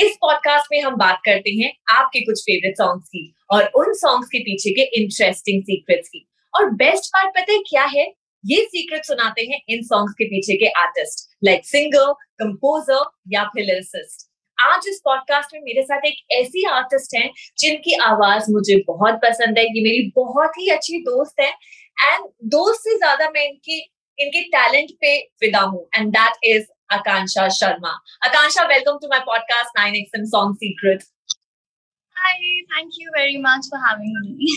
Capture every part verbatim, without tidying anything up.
इस पॉडकास्ट में हम बात करते हैं आपके कुछ फेवरेट सॉन्ग्स की और उन सॉन्ग्स के पीछे के इंटरेस्टिंग सीक्रेट्स की। और बेस्ट पार्ट पता है क्या है? ये सीक्रेट सुनाते हैं इन सॉन्ग्स के पीछे के आर्टिस्ट, लाइक सिंगर, कंपोजर या फिर लिरिसिस्ट। आज इस पॉडकास्ट में मेरे साथ एक ऐसी आर्टिस्ट हैं जिनकी आवाज मुझे बहुत पसंद है। ये मेरी बहुत ही अच्छी दोस्त है एंड दोस्त से ज्यादा मैं इनकी इनके टैलेंट पे फिदा हूँ, and that is Akansha Sharma. Akansha, welcome to my podcast nine X M Song Secret. Hi, thank you very much for having me.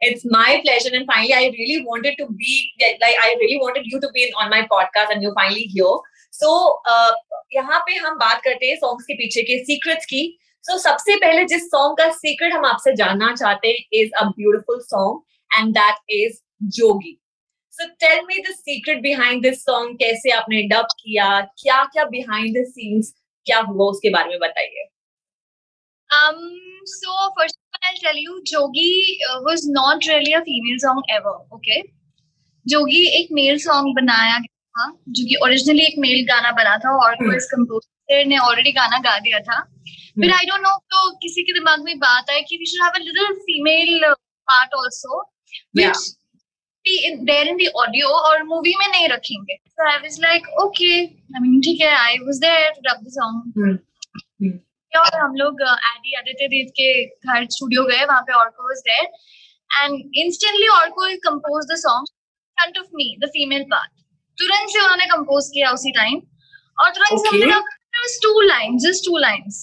It's my pleasure, and finally I really wanted to be like I really wanted you to be on my podcast and you're finally here. So, uh, यहाँ पे हम बात करते हैं songs के पीछे के secrets की. So, सबसे पहले जिस song का secret हम आपसे जानना चाहते हैं is a beautiful song, and that is Jogi. So tell me the secret behind this song. कैसे आपने डब किया, क्या क्या behind the scenes क्या हुआ, उसके बारे में बताइए. Um, so first of all, I'll tell you, Jogi uh, was not really a female song ever. Okay, Jogi एक मेल सॉन्ग बनाया गया था, जो कि ओरिजिनली एक मेल गाना बना था और hmm. इस कंपोजर ने ऑलरेडी गाना गा दिया था. फिर hmm. I don't know, तो किसी के दिमाग में बात आई कि we should have a little female part also, which yeah. In, there in the audio और मूवी में नहीं रखेंगे. So I was like, okay, I mean, ठीक है, I was there to dub the song. Hmm. Hmm. और हम लोग आदि आदित्य देव के घर स्टूडियो गए, वहाँ पे Orko was there, and instantly Orko composed the song in front of me, the female part. तुरंत से उन्होंने compose किया उसी time, और तुरंत से हमने रखा, it was two lines, just two lines.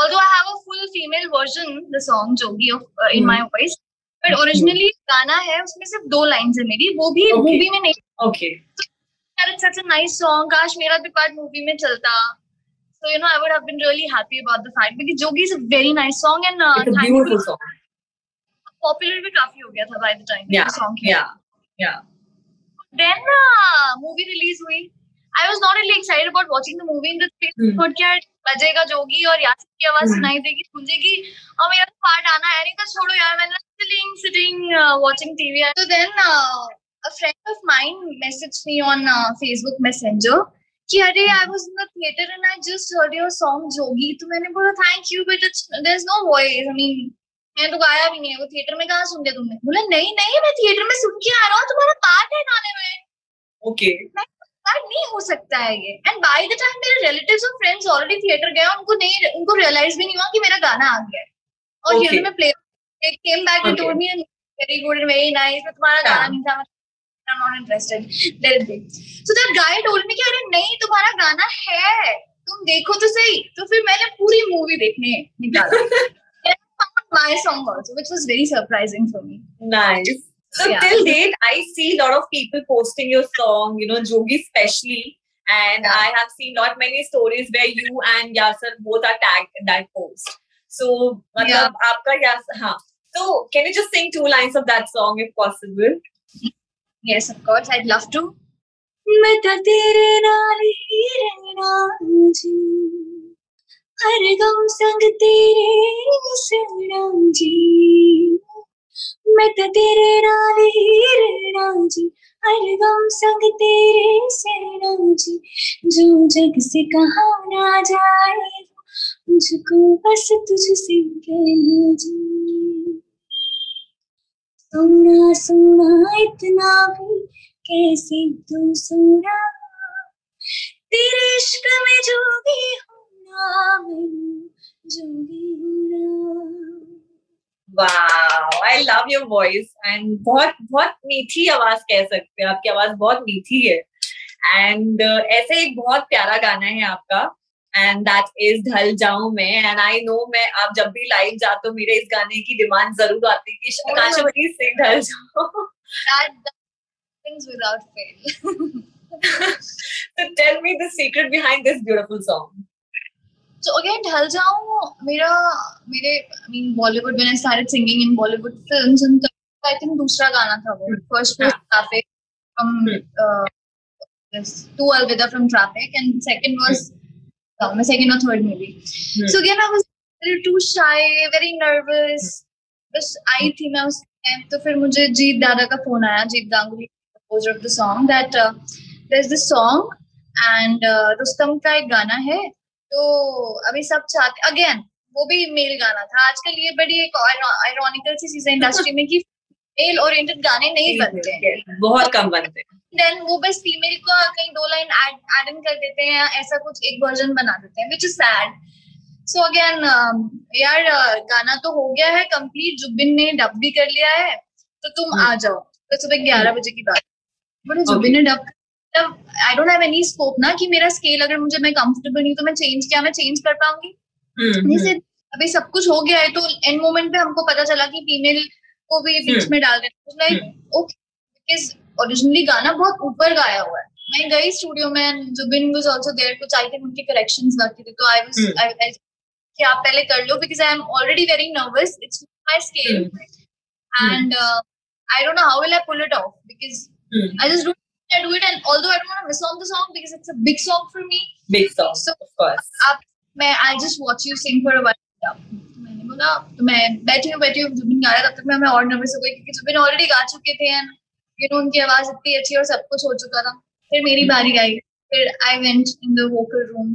Although I have a full female version the song Jogi of uh, in hmm. my voice. But originally गाना है उसमें सिर्फ दो लाइन्स है मेरी, वो भी मूवी में नहीं. Okay, it's such a nice song, काश मेरा भी पार्ट मूवी में चलता. So you know I would have been really happy about the fact, because Jogi is a very nice song and beautiful song, popular भी काफी हो गया था by the time the song. Yeah yeah then movie release हुई. I was not really excited about watching the movie in the theatre, but क्या बजेगा जोगी और यासिर की आवाज सुनाई देगी, गूंजेगी और मेरा पार्ट आना है नहीं, तो छोड़ो यार. मैंने sitting sitting uh, watching T V. So then uh, a friend of mine messaged me on uh, Facebook Messenger कि अरे I was in the theater and I just heard your song Jogi. तो मैंने बोला thank you but it's, there's no voice. I mean मैंने तो गाया भी नहीं है, वो theater में कहाँ सुन लिया तुमने? बोला नहीं नहीं मैं theater में सुन के आ रहा हूँ, तुम्हारा part है गाने में. Okay. That नहीं हो सकता है ये. And by the time मेरे relatives और friends already theater गए, उनको नहीं उनको realize भी नहीं हुआ कि मेरा गाना आ गया है. और okay. here मैं play They came back and okay. told me very good and very nice. But तुम्हारा गाना नहीं था, I'm not interested. Let it be. So that guy told me कि अरे नहीं तुम्हारा गाना है, तुम देखो तो सही. तो फिर मैंने पूरी मूवी देखने निकाला. I found my song also, which was very surprising for me. Nice. So yeah. till date, I see a lot of people posting your song. You know, Jogi especially, and yeah. I have seen not many stories where you and Yasir both are tagged in that post. So मतलब yeah. आपका Yasir हाँ. So, can you just sing two lines of that song if possible? Yes, of course. I'd love to. Main ta tere naal hi rehna ji, har gam sang tere sehna ji. Main ta tere naal hi rehna ji, har gam sang tere sehna ji. Jo jag se kaha na jaye, mujhko bas tujhse kehna ji. सोना सोना इतना भी कैसे तू सोना, तेरे इश्क में जोगी होना, मैं जोगी होना. Wow, I love your voice. And बहुत बहुत मीठी आवाज कह सकते हैं, आपकी आवाज बहुत मीठी है. एंड uh, ऐसे एक बहुत प्यारा गाना है आपका, and that is Dhal Jaun Main. And I know मैं आप जब भी live जाते हो मेरे इस गाने की demand जरूर आती है कि आकांक्षा please sing Dhal Jaun. That happens without fail. So tell me the secret behind this beautiful song. So again, Dhal Jaun, मेरा मेरे I mean Bollywood when I started singing in Bollywood films and I think दूसरा गाना था वो first was Traffic from uh, this two Alvida from Traffic and second was uh, my second or third maybe. So again I was very too shy, very nervous. बस आई थी मैं उस time तो फिर मुझे जीत दादा का फोन आया Jeet Ganguly composer of the song that uh, there's this song and uh, Rustam का एक गाना है तो अभी सब चाहते अगेन वो भी मेल गाना था आजकल ये बड़ी एक आयरॉनिकल सी चीज है इंडस्ट्री में कि मेल ओरिएंटेड गाने नहीं बनते हैं बहुत कम बनते हैं देन वो बस फीमेल का कहीं दो लाइन ऐड इन कर देते हैं ऐसा कुछ एक वर्जन बना देते हैं which is sad so again यार गाना तो हो गया है कंप्लीट जुबिन ने डब भी कर लिया है तो तुम आ जाओ तो सुबह ग्यारह बजे की बात बट जुबिन ने dub I don't have any scope ना कि मेरा स्केल अगर मुझे मैं कंफर्टेबल नहीं तो मैं चेंज क्या मैं चेंज कर पाऊंगी जैसे अभी सब कुछ हो गया है तो एंड मोमेंट पे हमको पता चला कि फीमेल को भी बीच में डाल देते लाइक ओके बिकॉज़ ओरिजिनली गाना बहुत ऊपर गाया हुआ है मैं गई स्टूडियो में जुबिन वाज आल्सो देयर कुछ आई थिंक उनके करेक्शंस बाकी थे तो आई वाज आई कि आप पहले कर लो because I am already very nervous it's my scale and I don't know how will I pull it off because I just I do it and although I don't want to miss on the song because it's a big song for me. Big song, so, of course. Up, मैं I'll just watch you sing for a while. मैंने बोला तो मैं बैठी हूँ बैठी हूँ जुबिन गा रहा तब तक मैं मैं और नर्वस हो गई क्योंकि जुबिन ऑलरेडी गा चुके थे and you know उनकी आवाज इतनी अच्छी और सब कुछ हो चुका था फिर मेरी बारी गाई फिर I went in the vocal room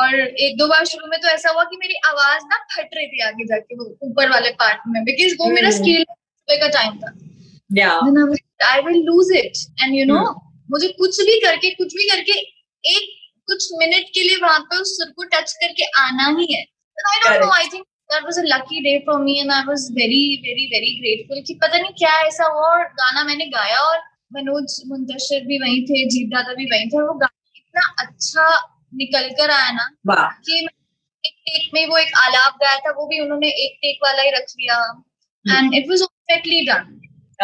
और एक दो बार शुरू में तो ऐसा हुआ कि मेरी आवाज ना फट रही थी आगे जाके वो ऊपर वाले पार्ट में because वो मेरा स्केल का टाइम था. Yeah. Then I was I will lose it and you know मुझे कुछ भी करके कुछ भी करके एक कुछ मिनट के लिए वहां पे उस सुर को टच करके आना ही है I don't know I think that was a lucky day for me and I was very very very grateful कि पता नहीं क्या ऐसा हुआ और गाना मैंने गाया और मनोज मुंतशिर भी वहीं थे जीत दादा भी वहीं थे और वो गाना इतना अच्छा निकल कर आया ना कि एक टेक में वो एक आलाप गाया था वो भी उन्होंने एक टेक वाला ही रख लिया and it was perfectly done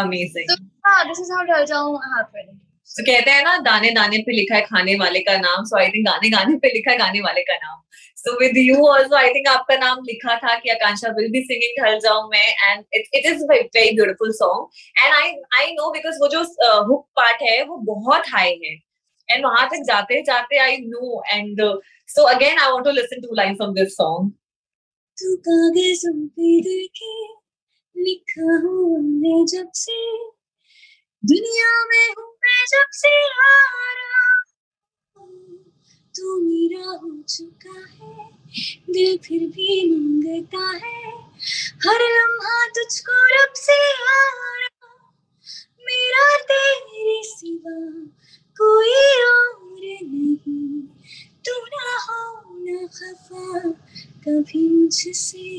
amazing हां this is how Dhal Jaun happened तो कहते हैं ना दाने दाने पे लिखा है खाने वाले का नाम सो आई थिंक गाने गाने पे लिखा है गाने वाले का नाम so with you also I think आपका नाम लिखा था कि Akanksha will be singing Dhal Jaun में and it it is very beautiful song and I I know because वो जो हुक पार्ट है वो बहुत हाई है एंड वहां तक जाते जाते I know and so again I want to listen to line from this song तू कागज पे देखे लिखा हूं मैं जब से दुनिया में हूं मैं जब से हारा तू मेरा हो चुका है दिल फिर भी मांगता है हर लम्हा तुझको रब से हारा मेरा तेरे सिवा कोई और नहीं तू ना हो ना खफा कभी मुझसे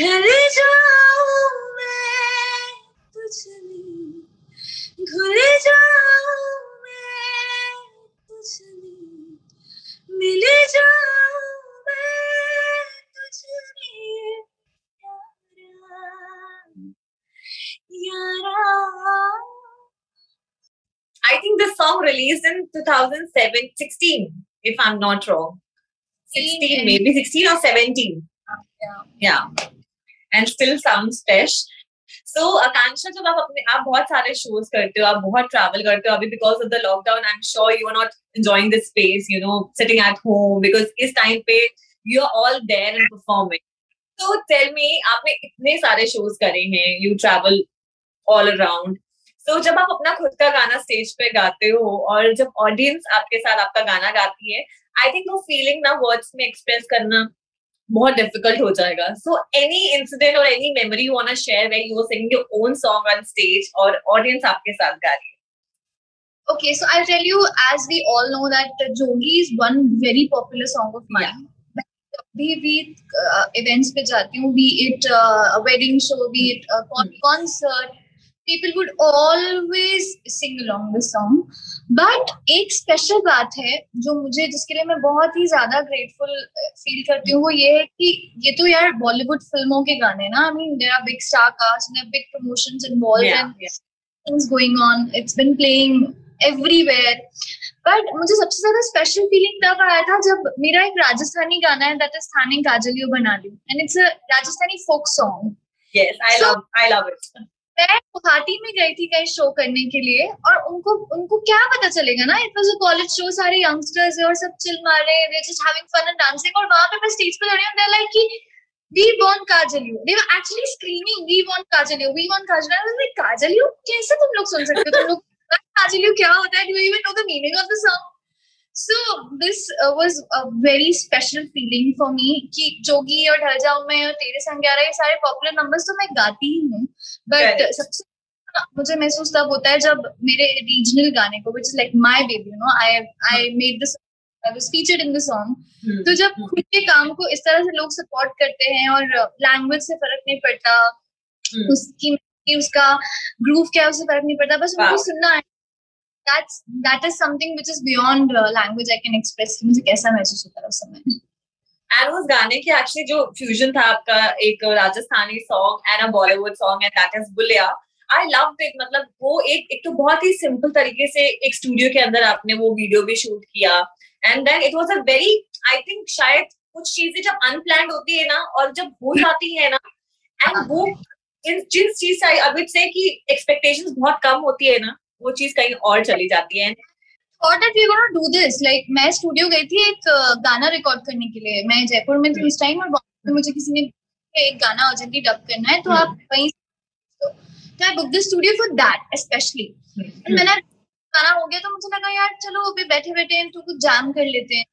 ढल जाऊं मैं तुझमें घुल जाऊं मैं तुझमें मिल जाऊं मैं तुझमें यारा यारा I think this song released in twenty seventeen if I'm not wrong sixteen maybe sixteen or seventeen yeah yeah and still sounds fresh So, आकांक्षा जब आप अपने आप बहुत सारे शोज करते हो आप बहुत ट्रैवल करते हो अभी because of the lockdown I am sure you are not enjoying this space you know sitting at home because इस टाइम पे you are all there and performing तो टेल मी आपने इतने सारे शोज करे हैं you travel all around so जब आप अपना खुद का गाना स्टेज पे गाते हो और जब ऑडियंस आपके साथ आपका गाना गाती है आई थिंक वो फीलिंग ना वर्ड्स में एक्सप्रेस करना बहुत डिफिकल्ट हो जाएगा सो एनी इंसिडेंट और any memory you want to share when you were singing your own song on stage और ऑडियंस आपके साथ गा रही है okay so I will tell you as we all know that Jogi is one very popular song of mine भी भी events पे जाती हूं be it wedding show be it concert people would always sing along this song but एक special बात है जो मुझे जिसके लिए मैं बहुत ही ज्यादा ग्रेटफुल फील करती हूँ वो ये है कि ये तो यार बॉलीवुड फिल्मों के गाने ना I mean there are big star cast and big promotions involved and things going on it's been playing everywhere. But मुझे सबसे ज्यादा स्पेशल फीलिंग तब आया था जब मेरा एक राजस्थानी गाना है दैट इज थानी काजलियो बना ली and it's a Rajasthani folk song. Yes I love I love it. मैं गुवाहाटी में गई थी कहीं शो करने के लिए और उनको उनको क्या पता चलेगा ना, it was a college show, सारे यंगस्टर्स है और सब चिल मार रहे हैं, we are just having fun and dancing. और वहां पे मैं स्टेज पे खड़ी हूं, दे आर लाइक कि we want Kajaliyo, they were actually screaming we want Kajaliyo we want Kajaliyo. I was like Kajaliyo कैसे तुम लोग सुन सकते हो, तुम लोग काजलियो क्या होता है, do you even know the meaning of the song. So this was a very special feeling for me कि जोगी और ढल जाऊं मैं और तेरे संग यारा, ये सारे पॉपुलर नंबर्स तो मैं गाती ही हूँ, बट सबसे मुझे महसूस तब होता है जब मेरे रीजनल गाने को which is like my baby, you know, I I made this, I was featured in the song. तो जब खुद के काम को इस तरह से लोग सपोर्ट करते हैं और लैंग्वेज से फर्क नहीं पड़ता, उसकी उसका ग्रूव क्या है उससे फर्क नहीं पड़ता, बस उनको सुनना है. That's that is something which is beyond language I can express. मुझे कैसा महसूस होता है उस समय. And उस गाने की actually जो fusion था आपका, एक Rajasthani song and a Bollywood song and that is Bulleya. I loved it. मतलब वो एक एक तो बहुत ही simple तरीके से एक studio के अंदर आपने वो video भी shoot किया and then it was a very I think शायद कुछ चीजें जब unplanned होती है ना और जब हो जाती है ना and वो जिस चीज से I would say कि expectations बहुत कम होती है ना वो चीज कहीं और चली जाती है. Thought that we gonna do this. Like, मैं स्टूडियो गई थी एक गाना रिकॉर्ड करने के लिए, मैं जयपुर में थी इस टाइम और बॉम्बे में मुझे किसी ने एक गाना अर्जेंटली डब करना है तो आप वहीं तो I book the studio for that specially. मैंने गाना हो गया तो मुझे लगा यार चलो अभी बैठे बैठे तो कुछ जाम कर लेते हैं,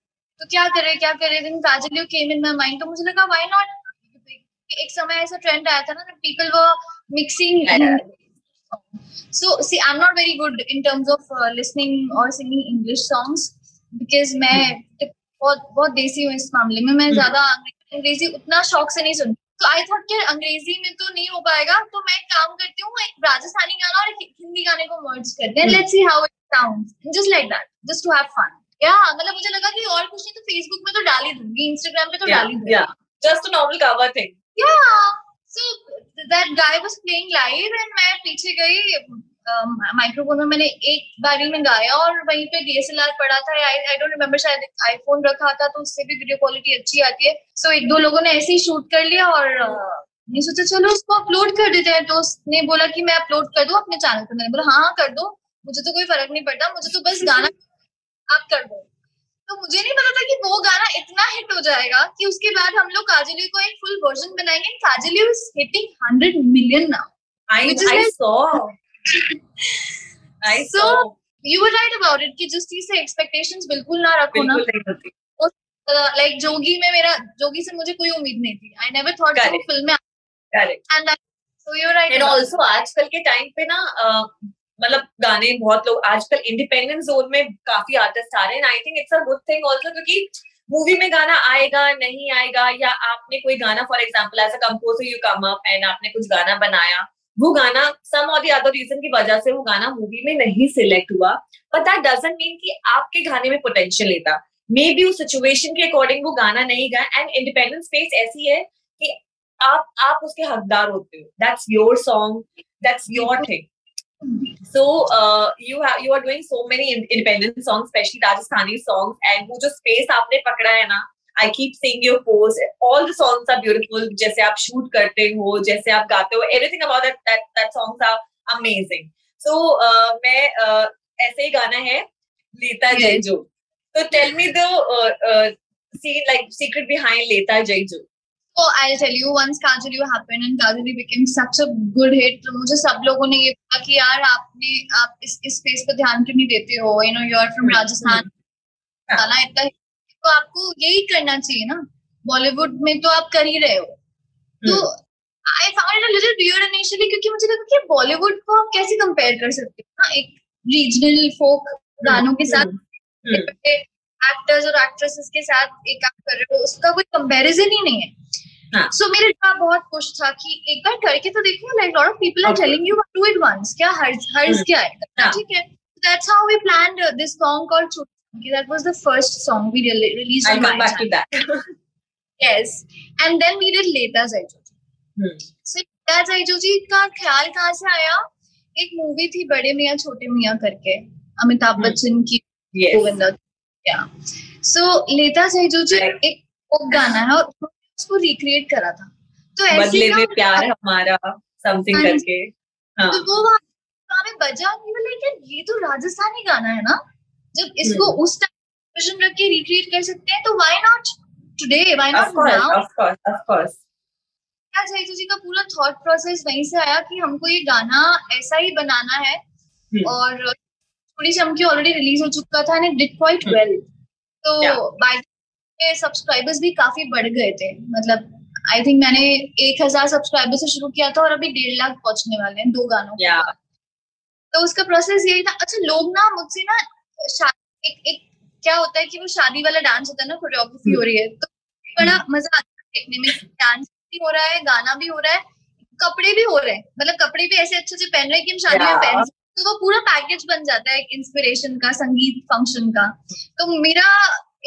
तो क्या करे क्या करे दिन काजलियो केम इन माय माइंड. तो मुझे लगा व्हाई नॉट. एक समय ऐसा ट्रेंड आया था ना people were mixing. So see, I'm not very good in terms of uh, listening or singing English songs because मैं बहुत बहुत देसी हूँ इस मामले में. मैं ज्यादा अंग्रेजी उतना शौक से नहीं सुनती, तो आई थॉट कि अंग्रेजी में तो नहीं हो पाएगा, तो मैं काम करती हूँ एक राजस्थानी गाना और एक हिंदी गाने को मर्ज करते हैं, let's see how it sounds, just like that, just to have fun. Yeah, मतलब मुझे लगा कि और कुछ नहीं तो फेसबुक में तो डाल ही दूंगी, इंस्टाग्राम पे तो डाल ही दूंगी. Yeah, just a normal cover thing. Yeah. So that guy was playing live and मैं पीछे गई माइक्रोफोन में, मैंने एक बारी में गाया और वहीं पे डीएसएलआर पड़ा था, I, I don't remember, शायद आईफोन रखा था तो उससे भी वीडियो क्वालिटी अच्छी आती है. सो एक दो लोगों ने ऐसे ही शूट कर लिया और मैंने सोचा चलो उसको अपलोड कर देते हैं. तो उसने बोला कि मैं अपलोड कर दूं अपने चैनल पर, मैंने बोला हाँ कर दो, मुझे तो कोई फर्क नहीं पड़ता, मुझे तो बस गाना आप कर दो. तो मुझे नहीं पता था कि वो गाना इतना हिट हो जाएगा कि उसके बाद हम लोग काजलियो को एक फुल वर्जन बनाएंगे. Kajaliyo is hitting one hundred million now. I I saw. I so saw. You were right about it कि जिस चीज से expectations बिल्कुल ना रखो ना. Like जोगी में मेरा जोगी से मुझे कोई उम्मीद नहीं थी. I never thought कि वो फिल्म में. Correct. And that, so you were right. And also आजकल के टाइम पे ना uh, मतलब गाने बहुत लोग आजकल इंडिपेंडेंट जोन में काफी आर्टिस्ट आ रहे हैं. I think it's a good thing also क्योंकि मूवी में गाना आएगा नहीं आएगा या आपने कोई गाना for example as a composer you come up and आपने कुछ गाना बनाया, वो गाना सम और द अदर रीजन की वजह से वो गाना मूवी में नहीं सिलेक्ट हुआ, बट दैट डजंट मीन कि आपके गाने में पोटेंशियल था. मे बी उस सिचुएशन के अकॉर्डिंग वो गाना नहीं गया. एंड इंडिपेंडेंट स्पेस ऐसी है कि आप आप उसके हकदार होते हो. That's your song, that's your thing. So uh, you have you are doing so many independent songs, especially Rajasthani songs, and वो जो space आपने पकड़ा है ना, I keep seeing your posts. All the songs are beautiful. जैसे आप shoot करते हो, जैसे आप गाते हो, everything about that that that songs are amazing. So uh, मैं uh, ऐसे ही गाना है लेता जय जो. So tell me the uh, uh, see like secret behind लेता जय जो. So I'll tell you, once Kajaliyo happened and Kajaliyo became such a good hit. मुझे सब लोगों ने ये बोला कि यार आपने आप इस इस स्पेस पर ध्यान क्यों नहीं देते हो, you know you are from Rajasthan, गाना इतना हिट तो आपको यही करना चाहिए ना, बॉलीवुड में तो आप कर ही रहे हो. तो I found it a little weird initially क्योंकि मुझे लगा कि बॉलीवुड को आप कैसे कंपेयर कर सकते हो ना एक रीजनल फोक गानों के साथ, एक्टर्स और एक्ट्रेसेस के साथ एक काम कर रहे हो, उसका कोई कंपेरिजन ही नहीं है. हाँ. So, मेरे दिमाग बहुत खुश था कि एक बार करके तो देखो, like lot of people are telling you do it once, क्या हर्ज हर्ज क्या है, ठीक है. That's how we planned this song called Churi Chamki. That was the first song we re- released. I'll come back to that. Yes, and then we did Leta Jai Jo. Hmm. So Leta Jai Jo जी का ख्याल कहाँ से आया? एक movie थी बड़े मियाँ छोटे मियाँ करके, अमिताभ बच्चन की गोविंदा की। सो लेता जाए जो जो एक फोक गाना है और उसको रिक्रिएट करा था, तो ऐसे में प्यार हमारा समथिंग करके, तो वो वहाँ में बजा नहीं, लेकिन ये तो राजस्थानी गाना है ना, जब इसको उस टाइम रख के रिक्रिएट कर सकते हैं तो why not today, why not now. Of course of course लेता जाए जो जी का पूरा थॉट प्रोसेस वहीं से आया कि हमको ये गाना ऐसा ही बनाना है। और चूड़ी चमकी ऑलरेडी रिलीज हो चुका था and it did quite well, तो बाय सब्सक्राइबर्स भी काफी बढ़ गए थे। मतलब आई थिंक मैंने एक हजार सब्सक्राइबर से शुरू किया था और अभी डेढ़ लाख पहुंचने वाले हैं दो गानों के बाद। तो उसका प्रोसेस यही था। अच्छा, लोग ना मुझसे ना शादी एक एक क्या होता है कि वो शादी वाला डांस होता है ना, कोरियोग्राफी हो रही है, तो बड़ा मजा आता है देखने में, डांस भी हो रहा है, गाना भी हो रहा है, कपड़े भी हो रहे हैं, मतलब कपड़े भी ऐसे अच्छे से पहन रहे हैं कि हम शादी में पहन सकते, तो वो पूरा पैकेज बन जाता है इंस्पिरेशन का, संगीत फंक्शन का। तो मेरा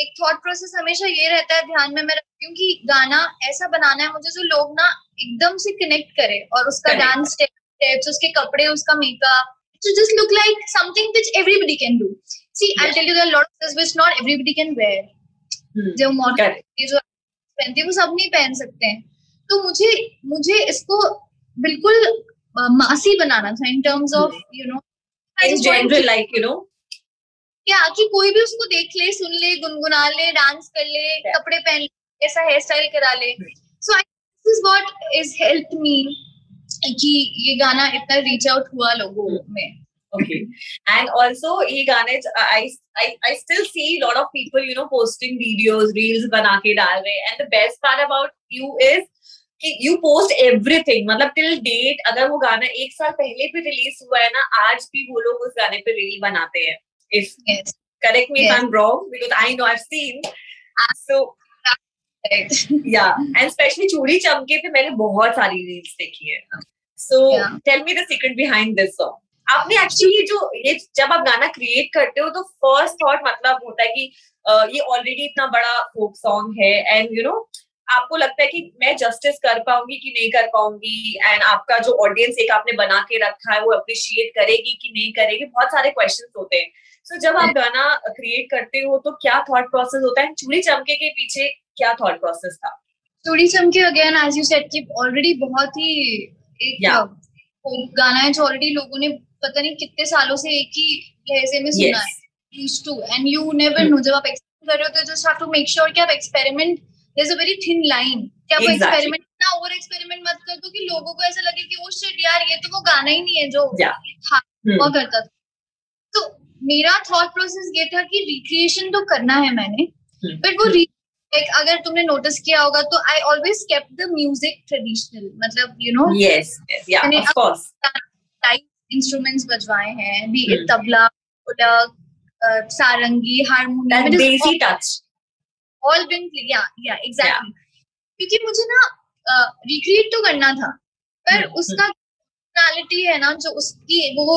एक थॉट प्रोसेस हमेशा ये रहता है, ध्यान में मैं रखती हूँ कि गाना ऐसा बनाना है मुझे जो लोग ना एकदम से कनेक्ट करे, और उसका डांस स्टेप्स, उसके कपड़े, उसका makeup, to just look like something which everybody can do. See, yes. I'll tell you there are lot of things which not everybody can wear. जो मॉडल ये जो पहनते हैं वो सब नहीं पहन सकते हैं। तो मुझे मुझे इसको बिल्कुल मासी बनाना था in terms of you know in general like you know क्या कि कोई भी उसको देख ले, सुन ले, गुनगुना ले, डांस कर ले, yeah. कपड़े पहन ले, ऐसा हेयर स्टाइल करा ले। So I this is what is help me कि ये गाना इतना रीच आउट हुआ लोगों में। Okay, and also ये गाने I I I still see a lot of people you know posting videos, reels बना के डाल रहे हैं, and the best part about you is कि you post everything, मतलब till date अगर वो गाना एक साल पहले भी रिलीज हुआ है ना, आज भी वो लोग उस गाने पे रील बनाते हैं। If yes. correct me yes. if I'm wrong because I know I've seen so right. yeah and especially Churi Chamki पे मैंने बहुत सारी reels देखी है। So yeah. tell me the secret behind this song. आपने actually जो ये जब आप गाना create करते हो तो first thought मतलब होता है कि uh, ये already इतना बड़ा folk song है and you know आपको लगता है कि मैं जस्टिस कर पाऊंगी कि नहीं कर पाऊंगी, एंड आपका जो ऑडियंस एक आपने बना के रखा है वो अप्रिशिएट करेगी कि नहीं करेगी, बहुत सारे क्वेश्चंस होते हैं। सो जब आप गाना क्रिएट करते हो तो क्या थॉट प्रोसेस होता है? चूड़ी चमके के पीछे क्या थॉट प्रोसेस था? चूड़ी चमके अगेन एज यू सेड कि ऑलरेडी बहुत ही एक गाना है जो ऑलरेडी लोगों ने पता नहीं कितने सालों से एक ही लहजे में सुना है, used to, and you never know. जब आप एक्सपेरिमेंट कर रहे हो तो just have to make sure कि आप experiment, there's a very thin line, क्या आप एक्सपेरिमेंट ना ओवर एक्सपेरिमेंट मत कर दो कि लोगों को ऐसा लगे कि ओ शिट यार ये तो वो गाना ही नहीं है जो था वो करता था। तो मेरा थॉट प्रोसेस ये था कि रिक्रिएशन तो करना है मैंने, बट वो लाइक अगर तुमने नोटिस किया होगा तो I always kept the music traditional, मतलब you know yes yeah of course like instruments बजवाए हैं, बी इट तबला, उलक, sarangi, harmonium, desi touch, all been yeah yeah exactly क्योंकि yeah. मुझे ना रिक्रिएट uh, तो करना था पर mm-hmm. उसका क्वालिटी है ना जो उसकी वो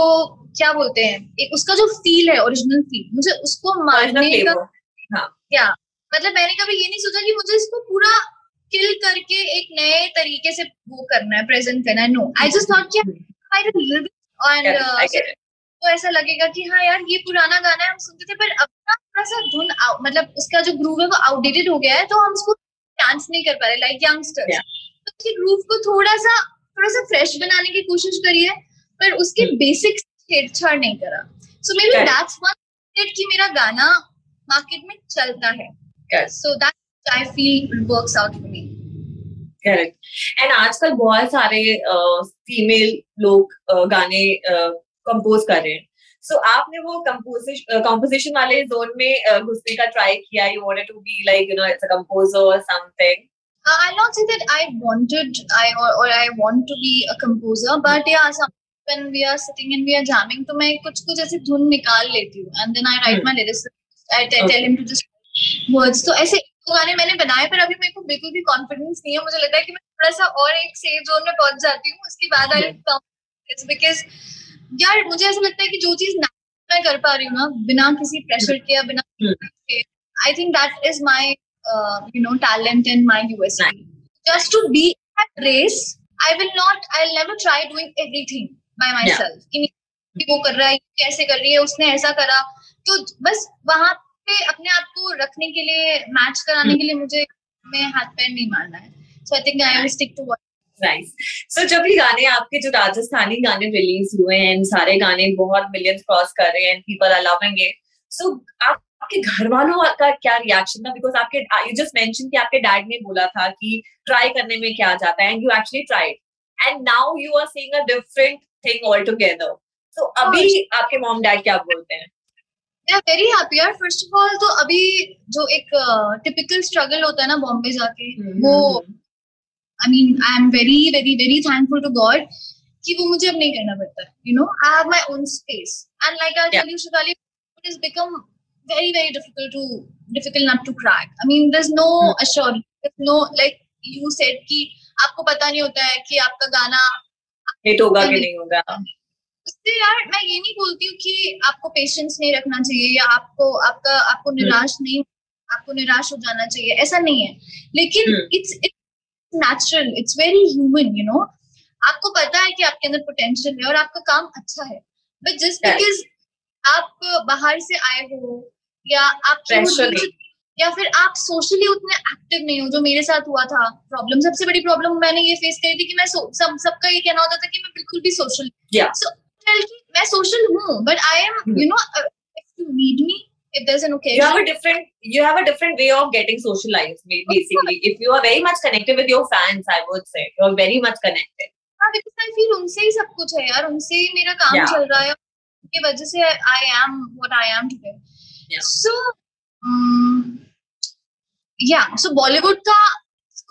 क्या बोलते हैं एक उसका जो फील है ओरिजिनल फील, मुझे उसको मारने का हाँ. yeah. मतलब मैंने कभी ये नहीं सोचा कि मुझे इसको पूरा किल करके एक नए तरीके से वो करना है, प्रेजेंट करना है। नो, आई जस्ट थॉट कि आई डोंट लिव ऑन, तो ऐसा लगेगा कि हाँ यार ये पुराना गाना है हम सुनते थे पर अब ना थोड़ा सा धुन मतलब उसका जो ग्रूव है वो आउटडेटेड हो गया है, तो हम उसको डांस नहीं कर पा रहे लाइक यंगस्टर्स। तो उसके ग्रूव को थोड़ा सा थोड़ा सा फ्रेश बनाने की कोशिश करिए पर उसके बेसिक छेड़छाड़ नहीं करा। So maybe that's one कि मेरा गाना मार्केट में चलता है, so that I feel works out for me. Correct. And आजकल बहुत सारे फीमेल लोग गाने कंपोज कर रहे हैं, सो आपने वो कंपोजिशन कंपोजिशन वाले जोन में घुसने का ट्राई किया? You wanted to be like you know it's a composer और something? I not say that I wanted I और I want to be a composer but yeah when we are sitting and we are jamming तो मैं कुछ कुछ ऐसे धुन निकाल लेती हूँ and then I write my lyrics, I tell him to just words. तो ऐसे गाने मैंने बनाए पर अभी मेरे को बिल्कुल भी कॉन्फिडेंस नहीं है, मुझे लगता है कि मैं थोड़ा सा और एक सेफ जोन में पहुंच जाती हूँ उसके बाद आई इट्स बिकॉज यार मुझे ऐसा लगता है कि जो चीज मैं कर पा रही हूँ ना बिना किसी प्रेशर के या बिना I think that is my you know talent and my USP. Just to be at race I will not I will never try doing everything by myself. कि वो कर रहा है, कैसे कर रही है, उसने ऐसा करा, तो बस वहां पे अपने आप को रखने के लिए, मैच कराने के लिए मुझे मैं हाथ पैर नहीं मारना है. So I think I will stick to what. Nice. So जब भी गाने आपके जो राजस्थानी गाने रिलीज हुए हैं, सारे गाने बहुत मिलियंस क्रॉस कर रहे हैं, people are loving it. So आप आपके घर वालों का क्या रिएक्शन था? बिकॉज आपके यू जस्ट मेंशन कि आपके डैड ने बोला था कि ट्राई करने में क्या जाता है, and you actually tried and now you are seeing a different thing all together. तो अभी आपके मॉम डैड क्या बोलते हैं? दे आर वेरी हैप्पी यार. फर्स्ट ऑफ ऑल तो अभी जो एक टिपिकल स्ट्रगल होता है ना बॉम्बे जाके, वो I mean I am very very very thankful to God कि वो मुझे अब नहीं करना पड़ता. You know I have my own space and like I tell you Shivali it has become very very difficult to difficult nut to crack. I mean there's no mm. assurance, there's no like you said ki aapko pata nahi hota hai ki aapka gana hit hoga ki nahi hoga. उससे यार मैं ये नहीं बोलती हूँ कि आपको patience नहीं रखना चाहिए या आपको आपका आपको निराश नहीं आपको निराश हो जाना चाहिए, ऐसा नहीं है. लेकिन it's it's natural, it's very human, you know. आपको पता है कि आपके अंदर पोटेंशियल है और आपका काम अच्छा है, but just because आप बाहर से आए हो या आप या फिर आप सोशली उतने एक्टिव नहीं हो, जो मेरे साथ हुआ था. प्रॉब्लम सबसे बड़ी प्रॉब्लम मैंने ये फेस करी थी कि मैं सब सबका ये कहना होता था कि मैं बिल्कुल भी सोशल सो मैं सोशल हूँ but I am you know you need me if there is an occasion you have a different you have a different way of getting socialized basically if you are very much connected with your fans. I would say you are very much connected because I feel उनसे ही सब कुछ है यार, उनसे ही मेरा काम चल रहा है, उनकी वजह से I am what I am today. Yeah. So, um, yeah. So Bollywood का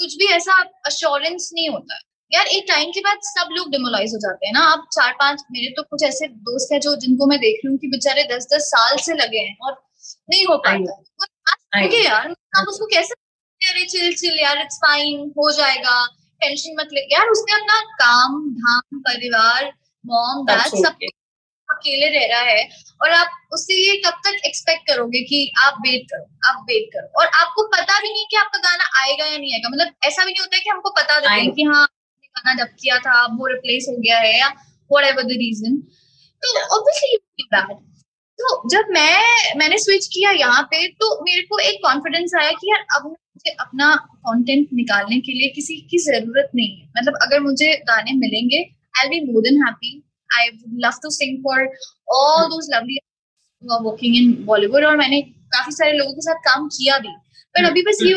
कुछ भी ऐसा assurance नहीं होता यार. एक टाइम के बाद सब लोग demoralize हो जाते हैं ना. आप चार पांच मेरे तो कुछ ऐसे दोस्त हैं जो जिनको मैं देख रही हूँ कि बेचारे दस दस साल से लगे हैं और नहीं हो पाता. I, I, यार आप उसको कैसे अरे चिल चिल यार it's fine हो जाएगा, टेंशन मत ले यार. उसने अपना काम धाम परिवार मॉम डैड सब अकेले रह रहा है और आप उससे ये कब तक एक्सपेक्ट करोगे कि आप वेट करो आप वेट करो और आपको पता भी नहीं कि आपका गाना आएगा या नहीं आएगा. मतलब ऐसा भी नहीं होता है कि हमको पता देते हैं कि हाँ आपने गाना जब किया था अब वो रिप्लेस हो गया है या व्हाटएवर द रीजन. तो ऑब्वियसली इट बैड. तो जब मैं मैंने स्विच किया यहाँ पे तो मेरे को एक कॉन्फिडेंस आया कि यार अब मुझे अपना कॉन्टेंट निकालने के लिए किसी की जरूरत नहीं है. मतलब अगर मुझे गाने मिलेंगे I will be more than happy. I would love to sing for all those lovely who are working in Bollywood और मैंने काफी सारे लोगों के साथ काम किया भी. पर अभी बस ये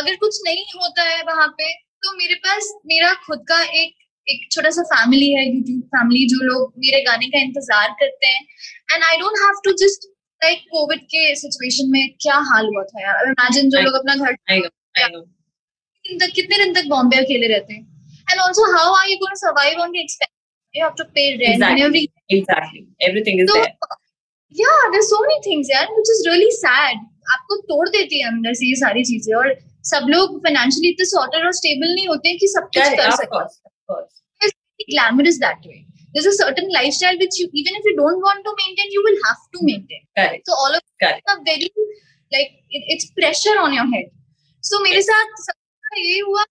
अगर कुछ नहीं होता है वहां पे तो मेरे पास मेरा खुद का एक एक छोटा सा फैमिली है, यूट्यूब फैमिली, जो लोग मेरे गाने का इंतजार करते हैं. And I don't have to just like Covid के सिचुएशन में क्या हाल हुआ था यार. इमेजिन जो लोग अपना घर कितने दिन तक बॉम्बे अकेले रहते हैं. And also, how are you going to survive on the expense? You have to pay rent exactly. and everything. Exactly. Everything is so, there. Yeah, there's so many things, yeah, which is really sad. आपको तोड़ देती है अंदर से ये सारी चीजें और सब लोग financially इतने sorted और stable नहीं होते हैं कि सब कुछ कर सकते हैं. Of course. It's glamorous that way. There's a certain lifestyle which you, even if you don't want to maintain, you will have to maintain. Correct. So all of Correct. Are very like it, it's pressure on your head. So मेरे साथ सबका ये हुआ.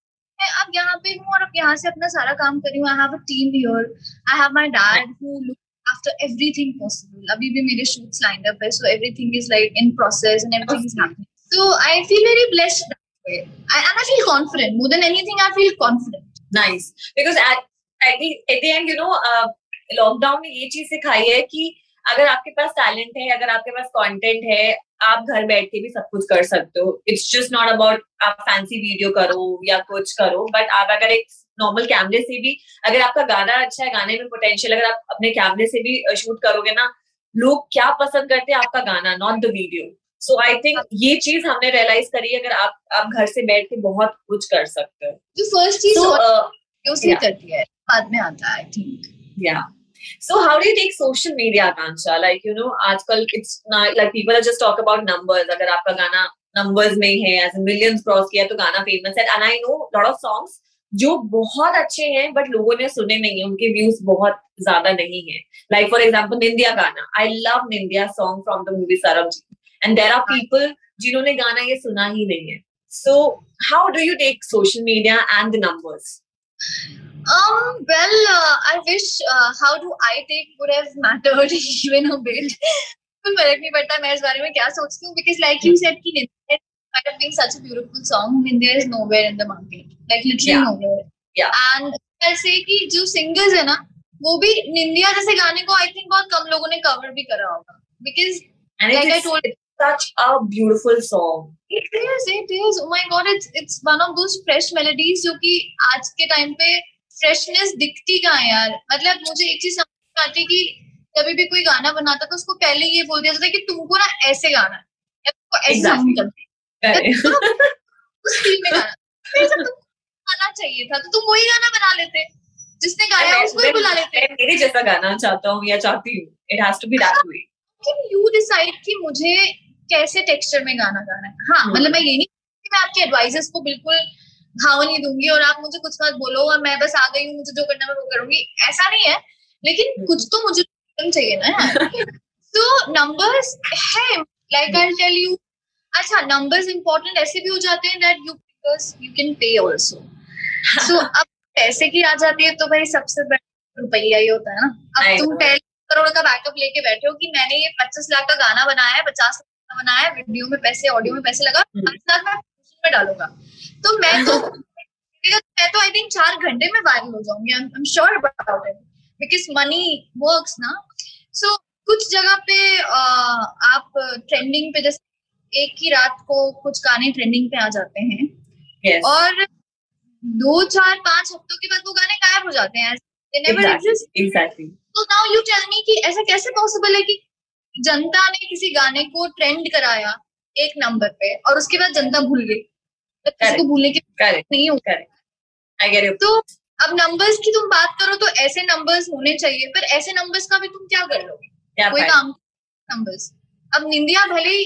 अब यहाँ पे हूँ और अब यहाँ से अपना सारा काम कर रही हूँ. I have a team here, I have my dad who look after everything possible. अभी भी मेरे शूट्स लाइंड अप है so everything is like in process and everything is happening. So I feel very blessed that way and I feel confident more than anything. I feel confident. Nice. Because at at the end you know lockdown ने ये चीज सिखाई है कि अगर आपके पास talent है, अगर आपके पास कंटेंट है, आप घर बैठ के भी सब कुछ कर सकते हो. इट्स जस्ट नॉट अबाउट आप फैंसी वीडियो करो या कुछ करो, बट आप अगर एक नॉर्मल कैमरे से भी, अगर आपका गाना अच्छा है, गाने में पोटेंशियल, अगर आप अपने कैमरे से भी शूट करोगे ना, लोग क्या पसंद करते हैं, आपका गाना, not the video. So I think ये चीज हमने रियलाइज करी, अगर आप आप घर से बैठ के बहुत कुछ कर सकते हो. जो फर्स्ट चीज यूज़ करती है बाद में आता है आई थिंक. या So how do you take social media, Akansha? Like, you know, आजकल it's not like people are just talk about numbers. अगर आपका गाना numbers में है, as in millions cross किया तो गाना famous है. And I know lot of songs जो बहुत अच्छे हैं but लोगों ने सुने नहीं है, उनके views बहुत ज्यादा नहीं है. Like for example, Nindiya गाना. I love Nindiya song from the movie Sarabjeet. And there are people जिन्होंने गाना ये सुना ही नहीं है. So how do you take social media and the numbers? Um, well, uh, I wish uh, how do I take would have mattered even a bit. But I don't know what I think about this. Because like you said, Nindiya might have been such a beautiful song. Nindiya is nowhere in the market. Like literally yeah. nowhere. Yeah. And I'll say that the singers are, वो भी निंदिया जैसे गाने को I think बहुत कम लोगों ने cover भी करा होगा because like I told you, such a beautiful song. It is, it is. Oh my God, it's it's one of those fresh melodies जो कि आज के time पे freshness दिखती कहाँ है यार. मतलब मुझे एक चीज समझ आती कि कभी भी कोई गाना बनाता तो उसको पहले ये बोल दिया जाता कि तुमको ना ऐसे गाना है या तुमको ऐसे sound करना है. उस film में गाना फिर जब तुमको गाना चाहिए था तो तुम वही गाना बना लेते. जिसने गाया उसको ही बुला लेते हैं. मेरे जैसा गाना चाहता हूँ या चाहती हूँ. It has to be that way. Can you decide कि मुझे कैसे टेक्सचर में गाना गाना है? हाँ मतलब मैं ये नहीं कि मैं आपके एडवाइसेस को बिल्कुल भाव नहीं दूंगी और आप मुझे कुछ मत बोलो और मैं बस आ गई हूँ मुझे जो करना है वो करूंगी, ऐसा नहीं है. लेकिन कुछ तो मुझे चाहिए ना. तो नंबर्स है लाइक आई टेल यू. अच्छा नंबर्स इम्पोर्टेंट ऐसे भी हो जाते हैं that you because you can pay also. So अब पैसे की आ जाती है तो भाई सबसे बड़ा रुपया ही होता है ना. अब तुम पहले करोड़ का बैकअप लेके बैठे हो कि मैंने ये पच्चीस लाख का गाना बनाया है, पचास लाख का बनाया है, वीडियो में पैसे ऑडियो में पैसे लगा, पांच लाख मैं में डालूंगा तो मैं तो मैं तो आई थिंक चार घंटे में वायरल हो जाऊंगी. I am sure about it because money works ना. सो कुछ जगह पे आप ट्रेंडिंग पे जैसे एक ही रात को कुछ गाने ट्रेंडिंग पे आ जाते हैं और दो चार पांच हफ्तों के बाद वो गाने गायब हो जाते हैं. तो नाउ यू टेल मी कि ऐसा कैसे पॉसिबल है कि जनता ने किसी गाने को ट्रेंड कराया एक नंबर पे और उसके बाद जनता भूल गई. इसको भूलने की नहीं होता है. तो अब नंबर्स की तुम बात करो तो ऐसे नंबर्स होने चाहिए पर ऐसे नंबर्स का भी तुम क्या कर लोगे? कोई काम नंबर्स. अब निंदिया भले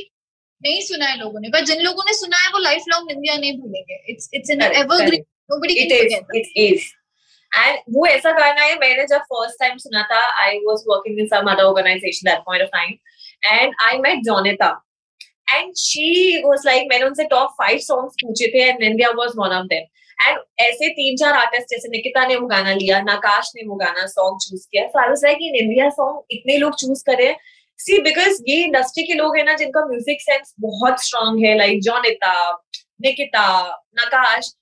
नहीं सुना है लोगों ने पर जिन लोगों ने सुना है वो लाइफ लॉन्ग निंदिया नहीं भूलेंगे. It's it's an evergreen. Nobody can forget that. It is. And वो ऐसा गाना है मैंने जब first time सुना था I was working in some other organization at that point of time and I met Jonita and she was like मैंने उनसे top five songs पूछे थे and Nindiya was one of them and ऐसे तीन चार artists जैसे निकिता ने वो गाना लिया, नकाश ने वो गाना song choose किया. So I was like कि Nindiya song इतने लोग choose करे. See because ये industry के लोग हैं ना जिनका music sense बहुत strong है like Jonita, निकिता, नकाश.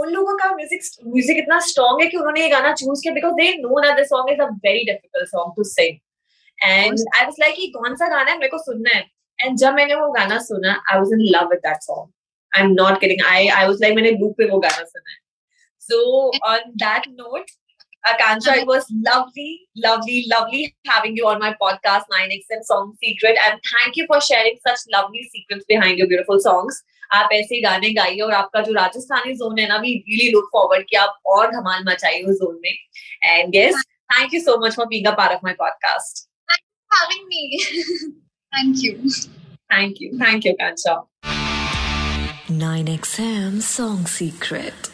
उन लोगों का म्यूजिक म्यूजिक इतना स्ट्रॉन्ग है कि उन्होंने ये गाना चूज किया because they know that the song is a very difficult song to sing and I was like ये कौन सा गाना है, मेरे को सुनना है. एंड जब मैंने वो गाना सुना I was in love with that song. I am not kidding. I I was like मैंने लूप पे वो गाना सुना है. So on that note Akansha, it was lovely, lovely, lovely having you on my podcast, nine X M Song Secret. And thank you for sharing such lovely secrets behind your beautiful songs. आप ऐसे गाने गाइए और आपका जो Rajasthani zone है ना, we really look forward कि आप और धमाल मचाइए उस जोन में. And yes, thank you so much for being a part of my podcast. Thank you for having me. Thank you. Thank you. Thank you, Akansha. nine X M Song Secret.